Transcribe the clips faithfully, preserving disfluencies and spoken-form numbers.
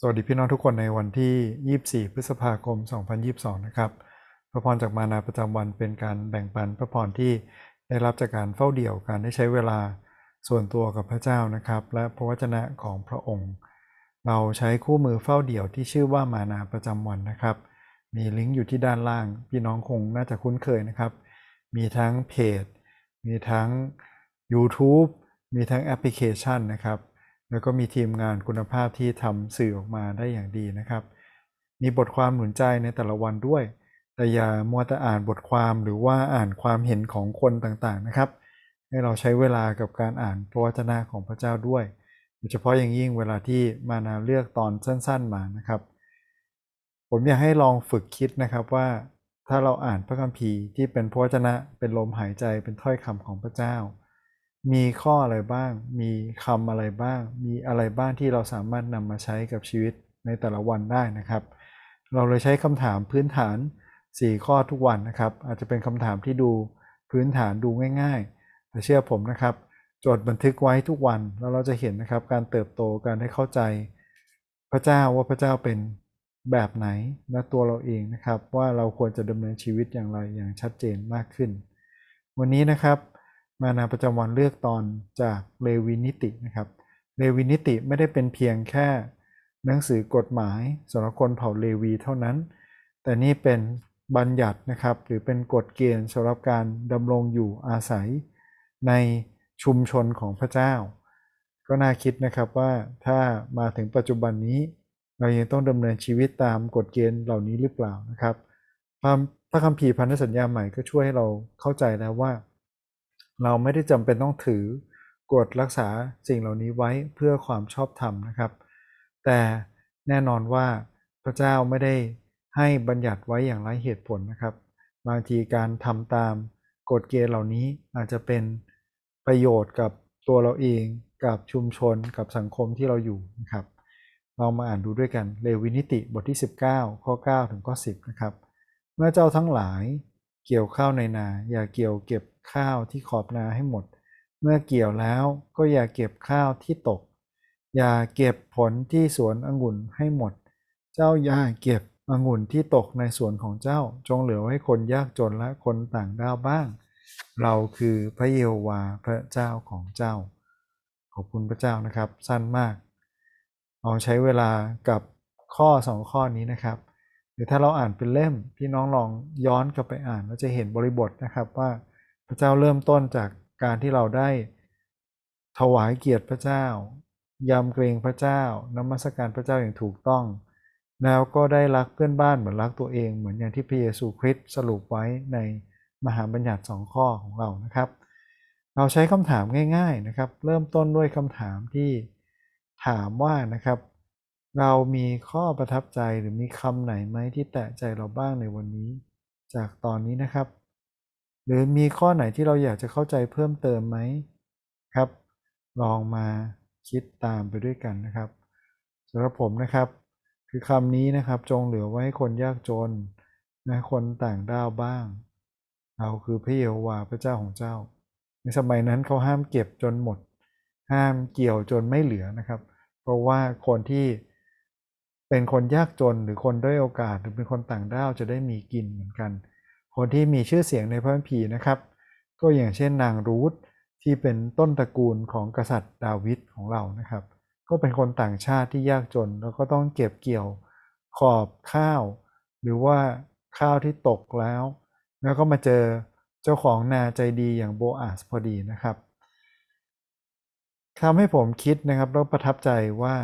สวัสดีพี่น้องทุกคนในวันที่ยี่สิบสี่พฤษภาคมสองพันยี่สิบสองนะครับพระพรจากมานาประจำวันเป็นการแบ่งปันพระพรที่ได้รับจากการเฝ้าเดี่ยวการได้ใช้เวลาส่วนตัวกับพระเจ้านะครับและพระวจนะของพระองค์เราใช้คู่มือเฝ้าเดี่ยวที่ชื่อว่ามานาประจำวันนะครับมีลิงก์อยู่ที่ด้านล่างพี่น้องคงน่าจะคุ้นเคยนะครับมีทั้งเพจมีทั้ง YouTube มีทั้งแอปพลิเคชันนะครับแล้วก็มีทีมงานคุณภาพที่ทำสื่อออกมาได้อย่างดีนะครับมีบทความหนุนใจในแต่ละวันด้วยแต่อย่ามัวแต่อ่านบทความหรือว่าอ่านความเห็นของคนต่างๆนะครับให้เราใช้เวลากับการอ่านพระวจนะของพระเจ้าด้วยโดยเฉพาะอย่างยิ่งเวลาที่มานาเลือกตอนสั้นๆมานะครับผมอยากให้ลองฝึกคิดนะครับว่าถ้าเราอ่านพระคัมภีร์ที่เป็นพระวจนะเป็นลมหายใจเป็นถ้อยคำของพระเจ้ามีข้ออะไรบ้างมีคำอะไรบ้างมีอะไรบ้างที่เราสามารถนำมาใช้กับชีวิตในแต่ละวันได้นะครับเราเลยใช้คำถามพื้นฐานสี่ข้อทุกวันนะครับอาจจะเป็นคำถามที่ดูพื้นฐานดูง่ายๆแต่เชื่อผมนะครับจดบันทึกไว้ทุกวันแล้วเราจะเห็นนะครับการเติบโตการได้เข้าใจพระเจ้าว่าพระเจ้าเป็นแบบไหนและตัวเราเองนะครับว่าเราควรจะดำเนินชีวิตอย่างไรอย่างชัดเจนมากขึ้นวันนี้นะครับมานาประจำวันเลือกตอนจากเลวีนิตินะครับเลวีนิติไม่ได้เป็นเพียงแค่หนังสือกฎหมายสำหรับคนเผ่าเลวีเท่านั้นแต่นี่เป็นบัญญัตินะครับหรือเป็นกฎเกณฑ์สำหรับการดำรงอยู่อาศัยในชุมชนของพระเจ้าก็น่าคิดนะครับว่าถ้ามาถึงปัจจุบันนี้เรายังต้องดำเนินชีวิตตามกฎเกณฑ์เหล่านี้หรือเปล่านะครับพระคัมภีร์พันธสัญญาใหม่ก็ช่วยให้เราเข้าใจแล้วว่าเราไม่ได้จำเป็นต้องถือกฎรักษาสิ่งเหล่านี้ไว้เพื่อความชอบธรรมนะครับแต่แน่นอนว่าพระเจ้าไม่ได้ให้บัญญัติไว้อย่างไร้เหตุผลนะครับบางทีการทำตามกฎเกณฑ์เหล่านี้อาจจะเป็นประโยชน์กับตัวเราเองกับชุมชนกับสังคมที่เราอยู่นะครับเรามาอ่านดูด้วยกันเลวีนิติบทที่สิบเก้าข้อเก้าถึงข้อสิบนะครับเมื่อเจ้าทั้งหลายเกี่ยวข้าวในนาอย่าเกี่ยวเก็บข้าวที่ขอบนาให้หมดเมื่อเกี่ยวแล้วก็อย่าเก็บข้าวที่ตกอย่าเก็บผลที่สวนองุ่นให้หมดเจ้าอย่าเก็บองุ่นที่ตกในสวนของเจ้าจงเหลือให้คนยากจนและคนต่างด้าวบ้างเราคือพระเยโฮวาห์พระเจ้าของเจ้าขอบคุณพระเจ้านะครับสั้นมากเราใช้เวลากับข้อสองข้อนี้นะครับหรือถ้าเราอ่านเป็นเล่มพี่น้องลองย้อนกลับไปอ่านแล้วจะเห็นบริบทนะครับว่าพระเจ้าเริ่มต้นจากการที่เราได้ถวายเกียรติพระเจ้ายำเกรงพระเจ้านมัสการพระเจ้าอย่างถูกต้องแล้วก็ได้รักเพื่อนบ้านเหมือนรักตัวเองเหมือนอย่างที่พระเยซูคริสต์สรุปไว้ในมหาบัญญัติสองข้อของเรานะครับเราใช้คำถามง่ายๆนะครับเริ่มต้นด้วยคำถามที่ถามว่านะครับเรามีข้อประทับใจหรือมีคำไหนไหมที่แตะใจเราบ้างในวันนี้จากตอนนี้นะครับหรือมีข้อไหนที่เราอยากจะเข้าใจเพิ่มเติมไหมครับลองมาคิดตามไปด้วยกันนะครับสำหรับผมนะครับคือคำนี้นะครับจงเหลือไว้ให้คนยากจนนะคนต่างด้าวบ้างเราคือพระเยโฮวาห์พระเจ้าของเจ้าในสมัยนั้นเขาห้ามเก็บจนหมดห้ามเกี่ยวจนไม่เหลือนะครับเพราะว่าคนที่เป็นคนยากจนหรือคนด้อยโอกาสหรือเป็นคนต่างด้าวจะได้มีกินเหมือนกันคนที่มีชื่อเสียงในพระคัมภีร์นะครับก็อย่างเช่นนางรูธที่เป็นต้นตระกูลของกษัตริย์ดาวิดของเรานะครับก็เป็นคนต่างชาติที่ยากจนแล้วก็ต้องเก็บเกี่ยวขอบข้าวหรือว่าข้าวที่ตกแล้วแล้วก็มาเจอเจ้าของนาใจดีอย่างโบอาสพอดีนะครับทำให้ผมคิดนะครับแล้วประทับใจว่า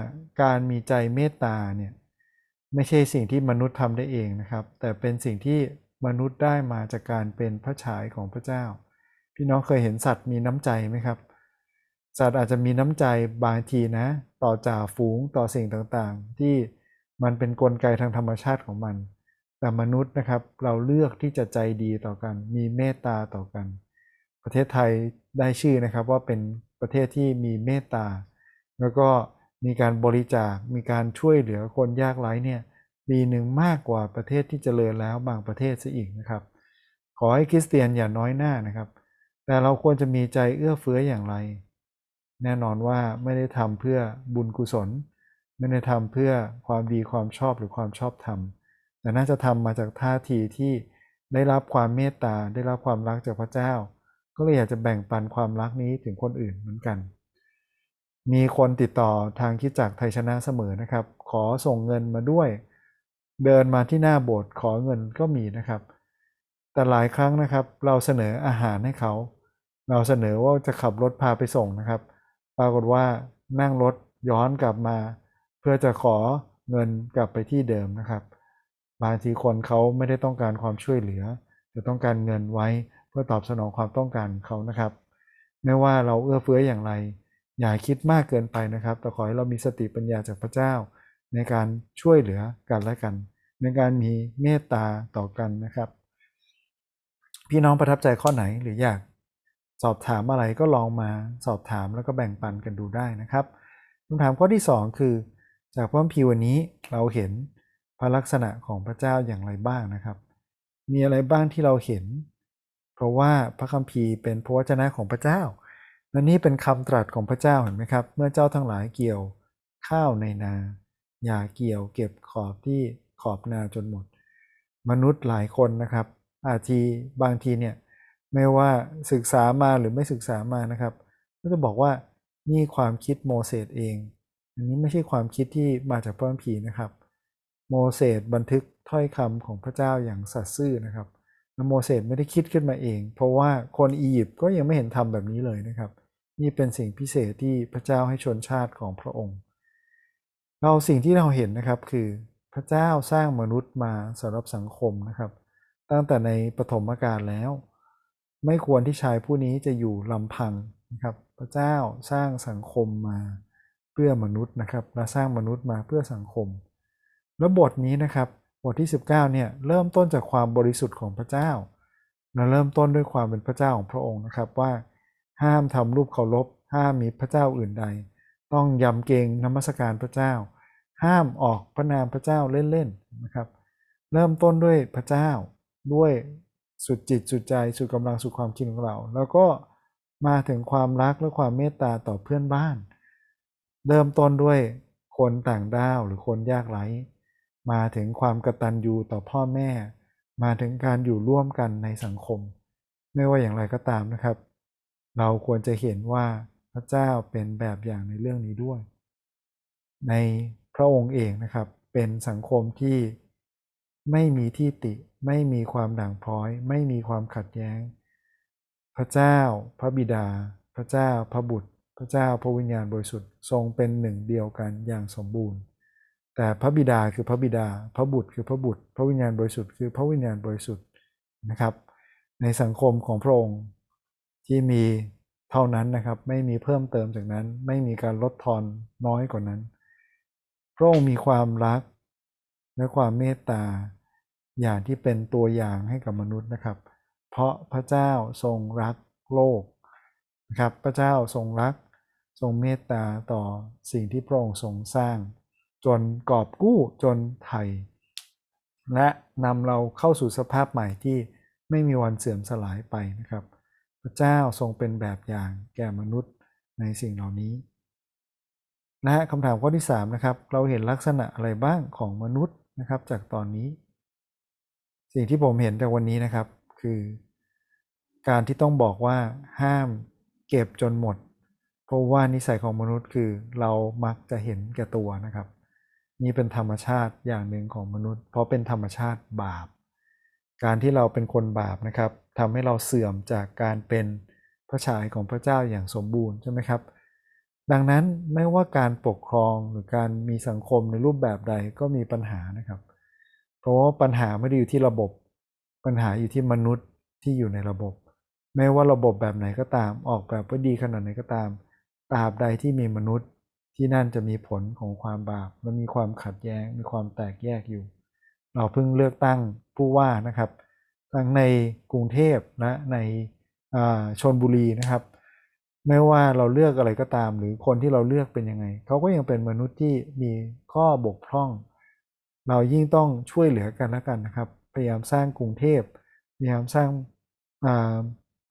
การมีใจเมตตาเนี่ยไม่ใช่สิ่งที่มนุษย์ทำได้เองนะครับแต่เป็นสิ่งที่มนุษย์ได้มาจากการเป็นพระฉายของพระเจ้าพี่น้องเคยเห็นสัตว์มีน้ำใจไหมครับสัตว์อาจจะมีน้ำใจบางทีนะต่อจ่าฝูงต่อสิ่งต่างๆที่มันเป็นกลไกทางธรรมชาติของมันแต่มนุษย์นะครับเราเลือกที่จะใจดีต่อกันมีเมตตาต่อกันประเทศไทยได้ชื่อนะครับว่าเป็นประเทศที่มีเมตตาแล้วก็มีการบริจาคมีการช่วยเหลือคนยากไร้เนี่ยปีหนึ่งมากกว่าประเทศที่เจริญแล้วบางประเทศซะอีกนะครับขอให้คริสเตียนอย่าน้อยหน้านะครับแต่เราควรจะมีใจเอื้อเฟื้ออย่างไรแน่นอนว่าไม่ได้ทำเพื่อบุญกุศล ไม่ได้ทำเพื่อความดีความชอบหรือความชอบธรรมแต่น่าจะทำมาจากท่าทีที่ได้รับความเมตตาได้รับความรักจากพระเจ้าก็เลยอยากจะแบ่งปันความรักนี้ถึงคนอื่นเหมือนกันมีคนติดต่อทางคริสตจักรไทยชนะเสมอนะครับขอส่งเงินมาด้วยเดินมาที่หน้าโบสถ์ขอเงินก็มีนะครับแต่หลายครั้งนะครับเราเสนออาหารให้เขาเราเสนอว่าจะขับรถพาไปส่งนะครับปรากฏว่านั่งรถย้อนกลับมาเพื่อจะขอเงินกลับไปที่เดิมนะครับบางทีคนเขาไม่ได้ต้องการความช่วยเหลือแต่ต้องการเงินไว้เพื่อตอบสนองความต้องการเขานะครับไม่ว่าเราเอื้อเฟื้ออย่างไรอย่าคิดมากเกินไปนะครับแต่ขอให้เรามีสติปัญญาจากพระเจ้าในการช่วยเหลือกันและกันในการมีเมตตาต่อกันนะครับพี่น้องประทับใจข้อไหนหรืออยากสอบถามอะไรก็ลองมาสอบถามแล้วก็แบ่งปันกันดูได้นะครับคำถามข้อที่สองคือจากพระคัมภีร์วันนี้เราเห็นพระลักษณะของพระเจ้าอย่างไรบ้างนะครับมีอะไรบ้างที่เราเห็นเพราะว่าพระคัมภีร์เป็นพระวจนะของพระเจ้าและนี่เป็นคำตรัสของพระเจ้าเห็นไหมครับเมื่อเจ้าทั้งหลายเกี่ยวข้าวในนาอย่าเกี่ยวเก็บขอบที่ขอบนาจนหมดมนุษย์หลายคนนะครับอาจทีบางทีเนี่ยไม่ว่าศึกษามาหรือไม่ศึกษามานะครับก็จะบอกว่านี่ความคิดโมเสสเองอันนี้ไม่ใช่ความคิดที่มาจากพระคัมภีร์นะครับโมเสสบันทึกถ้อยคำของพระเจ้าอย่างสัตย์ซื่อนะครับโมเสสไม่ได้คิดขึ้นมาเองเพราะว่าคนอียิปต์ก็ยังไม่เห็นทำแบบนี้เลยนะครับนี่เป็นสิ่งพิเศษที่พระเจ้าให้ชนชาติของพระองค์เราสิ่งที่เราเห็นนะครับคือพระเจ้าสร้างมนุษย์มาสำหรับสังคมนะครับตั้งแต่ในปฐมกาลแล้วไม่ควรที่ชายผู้นี้จะอยู่ลำพังนะครับพระเจ้าสร้างสังคมมาเพื่อมนุษย์นะครับและสร้างมนุษย์มาเพื่อสังคมและบทนี้นะครับบทที่สิบเก้าเนี่ยเริ่มต้นจากความบริสุทธิ์ของพระเจ้าและเริ่มต้นด้วยความเป็นพระเจ้าของพระองค์นะครับว่าห้ามทำรูปเคารพห้ามมีพระเจ้าอื่นใดต้องยำเกรงนมัสการพระเจ้าห้ามออกพระนามพระเจ้าเล่นๆนะครับเริ่มต้นด้วยพระเจ้าด้วยสุดจิตสุดใจสุดกำลังสุดความคิดของเราแล้วก็มาถึงความรักและความเมตตาต่อเพื่อนบ้านเริ่มต้นด้วยคนต่างด้าวหรือคนยากไร้มาถึงความกตัญญูต่อพ่อแม่มาถึงการอยู่ร่วมกันในสังคมไม่ว่าอย่างไรก็ตามนะครับเราควรจะเห็นว่าพระเจ้าเป็นแบบอย่างในเรื่องนี้ด้วยในพระองค์เองนะครับเป็นสังคมที่ไม่มีที่ติไม่มีความด่างพร้อยไม่มีความขัดแย้งพระเจ้าพระบิดาพระเจ้าพระบุตรพระเจ้าพระวิญญาณบริสุทธิ์ทรงเป็นหนึ่งเดียวกันอย่างสมบูรณ์แต่พระบิดาคือพระบิดาพระบุตรคือพระบุตรพระวิญญาณบริสุทธิ์คือพระวิญญาณบริสุทธิ์นะครับในสังคมของพระองค์ที่มีเท่านั้นนะครับไม่มีเพิ่มเติมจากนั้นไม่มีการลดทอนน้อยกว่านั้นพระองค์มีความรักและความเมตตาอย่างที่เป็นตัวอย่างให้กับมนุษย์นะครับเพราะพระเจ้าทรงรักโลกนะครับพระเจ้าทรงรักทรงเมตตาต่อสิ่งที่พระองค์ทรงสร้างจนกอบกู้จนไถ่และนำเราเข้าสู่สภาพใหม่ที่ไม่มีวันเสื่อมสลายไปนะครับพระเจ้าทรงเป็นแบบอย่างแก่มนุษย์ในสิ่งเหล่านี้นะฮะคำถามข้อที่สามนะครับเราเห็นลักษณะอะไรบ้างของมนุษย์นะครับจากตอนนี้สิ่งที่ผมเห็นจากวันนี้นะครับคือการที่ต้องบอกว่าห้ามเก็บจนหมดเพราะว่านิสัยของมนุษย์คือเรามักจะเห็นแก่ตัวนะครับนี่เป็นธรรมชาติอย่างหนึ่งของมนุษย์เพราะเป็นธรรมชาติบาปการที่เราเป็นคนบาปนะครับทำให้เราเสื่อมจากการเป็นพระฉายของพระเจ้าอย่างสมบูรณ์ใช่ไหมครับดังนั้นไม่ว่าการปกครองหรือการมีสังคมในรูปแบบใดก็มีปัญหานะครับเพราะว่าปัญหาไม่ได้อยู่ที่ระบบปัญหาอยู่ที่มนุษย์ที่อยู่ในระบบไม่ว่าระบบแบบไหนก็ตามออกแบบว่าดีขนาดไหนก็ตามตราบใดที่มีมนุษย์ที่นั่นจะมีผลของความบาปมันมีความขัดแย้งมีความแตกแยกอยู่เราเพิ่งเลือกตั้งผู้ว่านะครับทั้งในกรุงเทพและในชลบุรีนะครับไม่ว่าเราเลือกอะไรก็ตามหรือคนที่เราเลือกเป็นยังไงเขาก็ยังเป็นมนุษย์ที่มีข้อบกพร่องเรายิ่งต้องช่วยเหลือกันและกันนะครับพยายามสร้างกรุงเทพพยายามสร้าง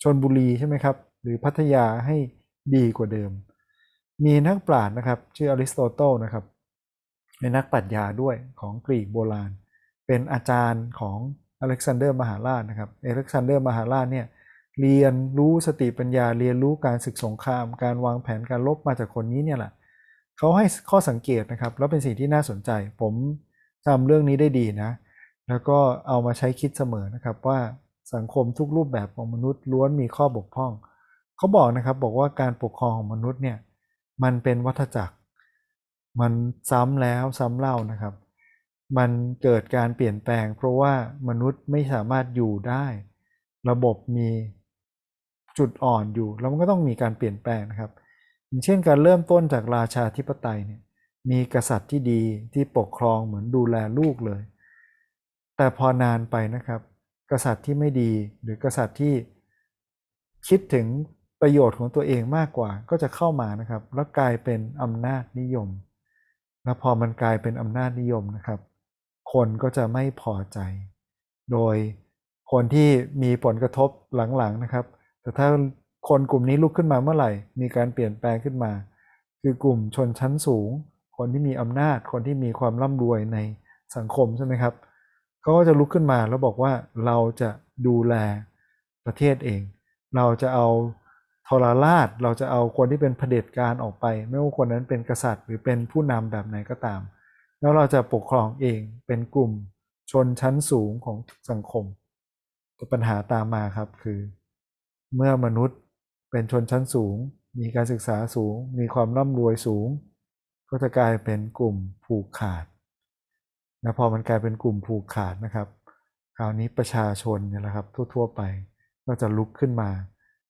ชลบุรีใช่ไหมครับหรือพัทยาให้ดีกว่าเดิมมีนักปราชญ์นะครับชื่ออริสโตเติลนะครับ ในนักปรัชญาด้วยของกรีกโบราณเป็นอาจารย์ของอเล็กซานเดอร์มหาราชนะครับอเล็กซานเดอร์มหาราชเนี่ยเรียนรู้สติปัญญาเรียนรู้การศึกสงครามการวางแผนการรบมาจากคนนี้เนี่ยแหละเขาให้ข้อสังเกตนะครับแล้วเป็นสิ่งที่น่าสนใจผมจำเรื่องนี้ได้ดีนะแล้วก็เอามาใช้คิดเสมอนะครับว่าสังคมทุกรูปแบบของมนุษย์ล้วนมีข้อบกพร่องเขาบอกนะครับบอกว่าการปกครองของมนุษย์เนี่ยมันเป็นวัฏจักรมันซ้ำแล้วซ้ำเล่านะครับมันเกิดการเปลี่ยนแปลงเพราะว่ามนุษย์ไม่สามารถอยู่ได้ระบบมีจุดอ่อนอยู่แล้วมันก็ต้องมีการเปลี่ยนแปลงนะครับอย่างเช่นการเริ่มต้นจากราชาธิปไตยเนี่ยมีกษัตริย์ที่ดีที่ปกครองเหมือนดูแลลูกเลยแต่พอนานไปนะครับกษัตริย์ที่ไม่ดีหรือกษัตริย์ที่คิดถึงประโยชน์ของตัวเองมากกว่าก็จะเข้ามานะครับแล้วกลายเป็นอำนาจนิยมแล้วพอมันกลายเป็นอำนาจนิยมนะครับคนก็จะไม่พอใจโดยคนที่มีผลกระทบหลังๆนะครับแต่ถ้าคนกลุ่มนี้ลุกขึ้นมาเมื่อไหร่มีการเปลี่ยนแปลงขึ้นมาคือกลุ่มชนชั้นสูงคนที่มีอำนาจคนที่มีความร่ำรวยในสังคมใช่ไหมครับเขาก็จะลุกขึ้นมาแล้วบอกว่าเราจะดูแลประเทศเองเราจะเอาทรราชเราจะเอาคนที่เป็นเผด็จการออกไปไม่ว่าคนนั้นเป็นกษัตริย์หรือเป็นผู้นำแบบไหนก็ตามแล้วเราจะปกครองเองเป็นกลุ่มชนชั้นสูงของสังคมแต่ปัญหาตามมาครับคือเมื่อมนุษย์เป็นชนชั้นสูงมีการศึกษาสูงมีความร่ำรวยสูงก็จะกลายเป็นกลุ่มผูกขาดและพอมันกลายเป็นกลุ่มผูกขาดนะครับคราวนี้ประชาชนเนี่ยแหละครับทั่วๆไปก็จะลุกขึ้นมา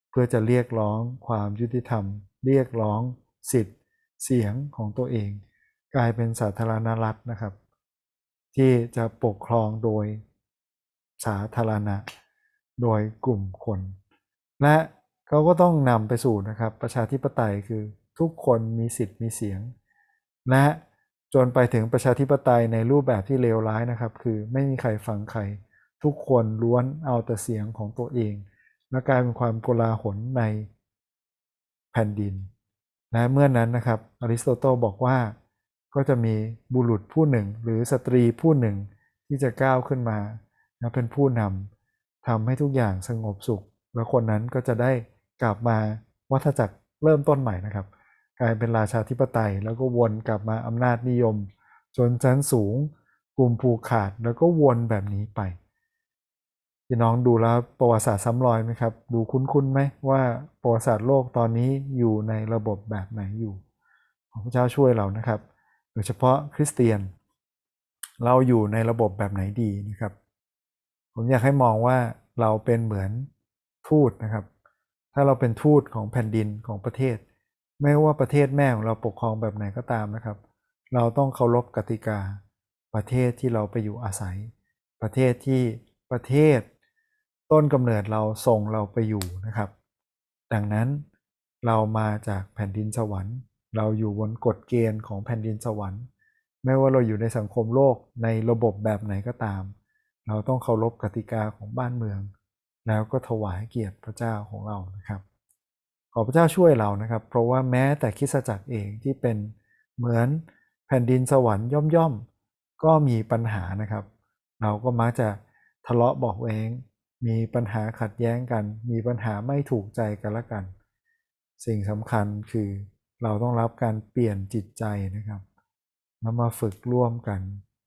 เพื่อจะเรียกร้องความยุติธรรมเรียกร้องสิทธิ์เสียงของตัวเองกลายเป็นสาธารณรัฐนะครับที่จะปกครองโดยสาธารณะโดยกลุ่มคนและเขาก็ต้องนำไปสู่นะครับประชาธิปไตยคือทุกคนมีสิทธิ์มีเสียงและจนไปถึงประชาธิปไตยในรูปแบบที่เลวร้ายนะครับคือไม่มีใครฟังใครทุกคนล้วนเอาแต่เสียงของตัวเองและกลายเป็นความโกลาหลในแผ่นดินและเมื่อนั้นนะครับอริสโตเติลบอกว่าก็จะมีบุรุษผู้หนึ่งหรือสตรีผู้หนึ่งที่จะก้าวขึ้นมาและเป็นผู้นำทำให้ทุกอย่างสงบสุขและคนนั้นก็จะได้กลับมาวัฏจักรเริ่มต้นใหม่นะครับกลายเป็นราชาธิปไตยแล้วก็วนกลับมาอำนาจนิยมจนชั้นสูงกลุ่มผูกขาดแล้วก็วนแบบนี้ไปพี่น้องดูแล้วประวัติศาสตร์ซ้ำรอยไหมครับดูคุ้นๆไหมว่าประวัติศาสตร์โลกตอนนี้อยู่ในระบบแบบไหนอยู่ขอพระเจ้าช่วยเรานะครับโดยเฉพาะคริสเตียนเราอยู่ในระบบแบบไหนดีนะครับผมอยากให้มองว่าเราเป็นเหมือนทูตนะครับถ้าเราเป็นทูตของแผ่นดินของประเทศไม่ว่าประเทศแม่ของเราปกครองแบบไหนก็ตามนะครับเราต้องเคารพกติกาประเทศที่เราไปอยู่อาศัยประเทศที่ประเทศต้นกำเนิดเราส่งเราไปอยู่นะครับดังนั้นเรามาจากแผ่นดินสวรรค์เราอยู่บนกฎเกณฑ์ของแผ่นดินสวรรค์ไม่ว่าเราอยู่ในสังคมโลกในระบบแบบไหนก็ตามเราต้องเคารพกติกาของบ้านเมืองแล้วก็ถวายเกียรติพระเจ้าของเรานะครับขอพระเจ้าช่วยเรานะครับเพราะว่าแม้แต่คริสตจักรเองที่เป็นเหมือนแผ่นดินสวรรค์ย่อมๆก็มีปัญหานะครับเราก็มักจะทะเลาะเบาะแว้งมีปัญหาขัดแย้งกันมีปัญหาไม่ถูกใจกันละกันสิ่งสำคัญคือเราต้องรับการเปลี่ยนจิตใจนะครับแล้วมาฝึกร่วมกัน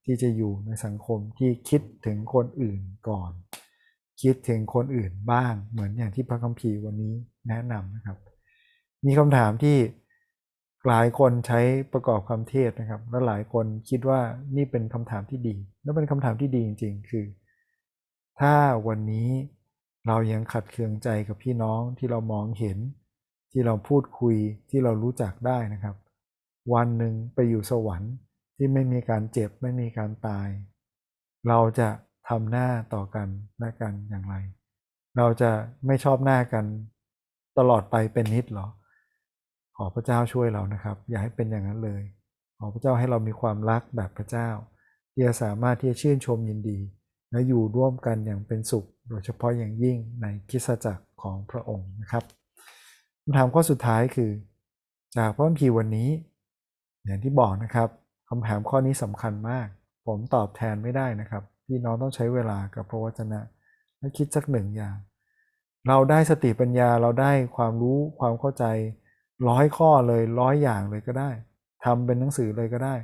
ที่จะอยู่ในสังคมที่คิดถึงคนอื่นก่อนคิดถึงคนอื่นบ้างเหมือนอย่างที่พระคัมภีร์วันนี้แนะนำนะครับมีคำถามที่หลายคนใช้ประกอบคำเทศนะครับและหลายคนคิดว่านี่เป็นคำถามที่ดีและเป็นคำถามที่ดีจริงๆคือถ้าวันนี้เรายังขัดเคืองใจกับพี่น้องที่เรามองเห็นที่เราพูดคุยที่เรารู้จักได้นะครับวันหนึ่งไปอยู่สวรรค์ที่ไม่มีการเจ็บไม่มีการตายเราจะทำหน้าต่อกันและกันอย่างไรเราจะไม่ชอบหน้ากันตลอดไปเป็นนิดหรอขอพระเจ้าช่วยเรานะครับอย่าให้เป็นอย่างนั้นเลยขอพระเจ้าให้เรามีความรักแบบพระเจ้าที่จะสามารถที่จะชื่นชมยินดีและอยู่ร่วมกันอย่างเป็นสุขโดยเฉพาะอย่างยิ่งในคริสตจักรของพระองค์นะครับคำถามข้อสุดท้ายคือจากพระคัมภีร์วันนี้อย่างที่บอกนะครับ คำถามข้อนี้สำคัญมากผมตอบแทนไม่ได้นะครับพี่น้องต้องใช้เวลากับพระวจนะและคิดสักหนึ่งอย่างเราได้สติปัญญาเราได้ความรู้ความเข้าใจร้อยข้อเลยร้อยอย่างเลยก็ได้ทำเป็นหนังสือเลยก็ได้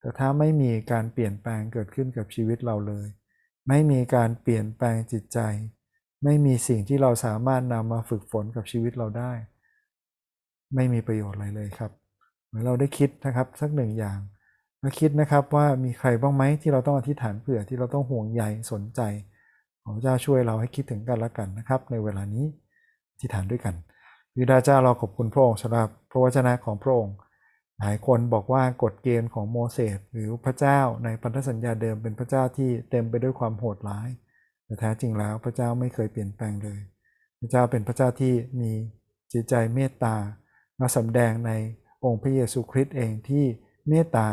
แต่ถ้าไม่มีการเปลี่ยนแปลงเกิดขึ้นกับชีวิตเราเลยไม่มีการเปลี่ยนแปลงจิตใจไม่มีสิ่งที่เราสามารถนำมาฝึกฝนกับชีวิตเราได้ไม่มีประโยชน์อะไรเลยครับเหมือนเราได้คิดนะครับสักหนึ่งอย่างมาคิดนะครับว่ามีใครบ้างไหมที่เราต้องอธิษฐานเผื่อที่เราต้องห่วงใยสนใจขอพระเจ้าช่วยเราให้คิดถึงกันและกันนะครับในเวลานี้อธิษฐานด้วยกันบิดาเจ้าเราขอบคุณพระองค์สำหรับพระวจนะของพระองค์หลายคนบอกว่ากฎเกณฑ์ของโมเสสหรือพระเจ้าในพันธสัญญาเดิมเป็นพระเจ้าที่เต็มไปด้วยความโหดร้ายแต่แท้จริงแล้วพระเจ้าไม่เคยเปลี่ยนแปลงเลยพระเจ้าเป็นพระเจ้าที่มีจิตใจเมตตามาสำแดงในองค์พระเยซูคริสต์เองที่เมตตา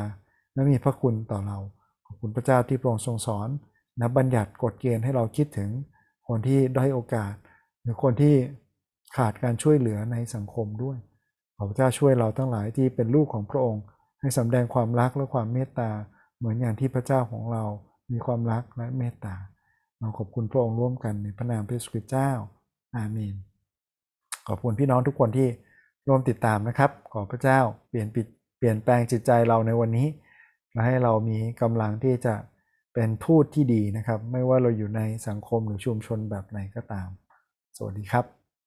และมีพระคุณต่อเราขอบคุณพระเจ้าที่พระองค์ทรงสอนนับบัญญัติกฎเกณฑ์ให้เราคิดถึงคนที่ด้อยโอกาสหรือคนที่ขาดการช่วยเหลือในสังคมด้วยขอพระเจ้าช่วยเราทั้งหลายที่เป็นลูกของพระองค์ให้สำแดงความรักและความเมตตาเหมือนอย่างที่พระเจ้าของเรามีความรักและเมตตาเราขอบคุณพระองค์ร่วมกันในพระนามพระเยซูคริสต์เจ้าอาเมนขอบคุณพี่น้องทุกคนที่ร่วมติดตามนะครับขอพระเจ้าเปลี่ยนปิดเปลี่ยนแปลงจิตใจเราในวันนี้และให้เรามีกำลังที่จะเป็นทูตที่ดีนะครับไม่ว่าเราอยู่ในสังคมหรือชุมชนแบบไหนก็ตามสวัสดีครับ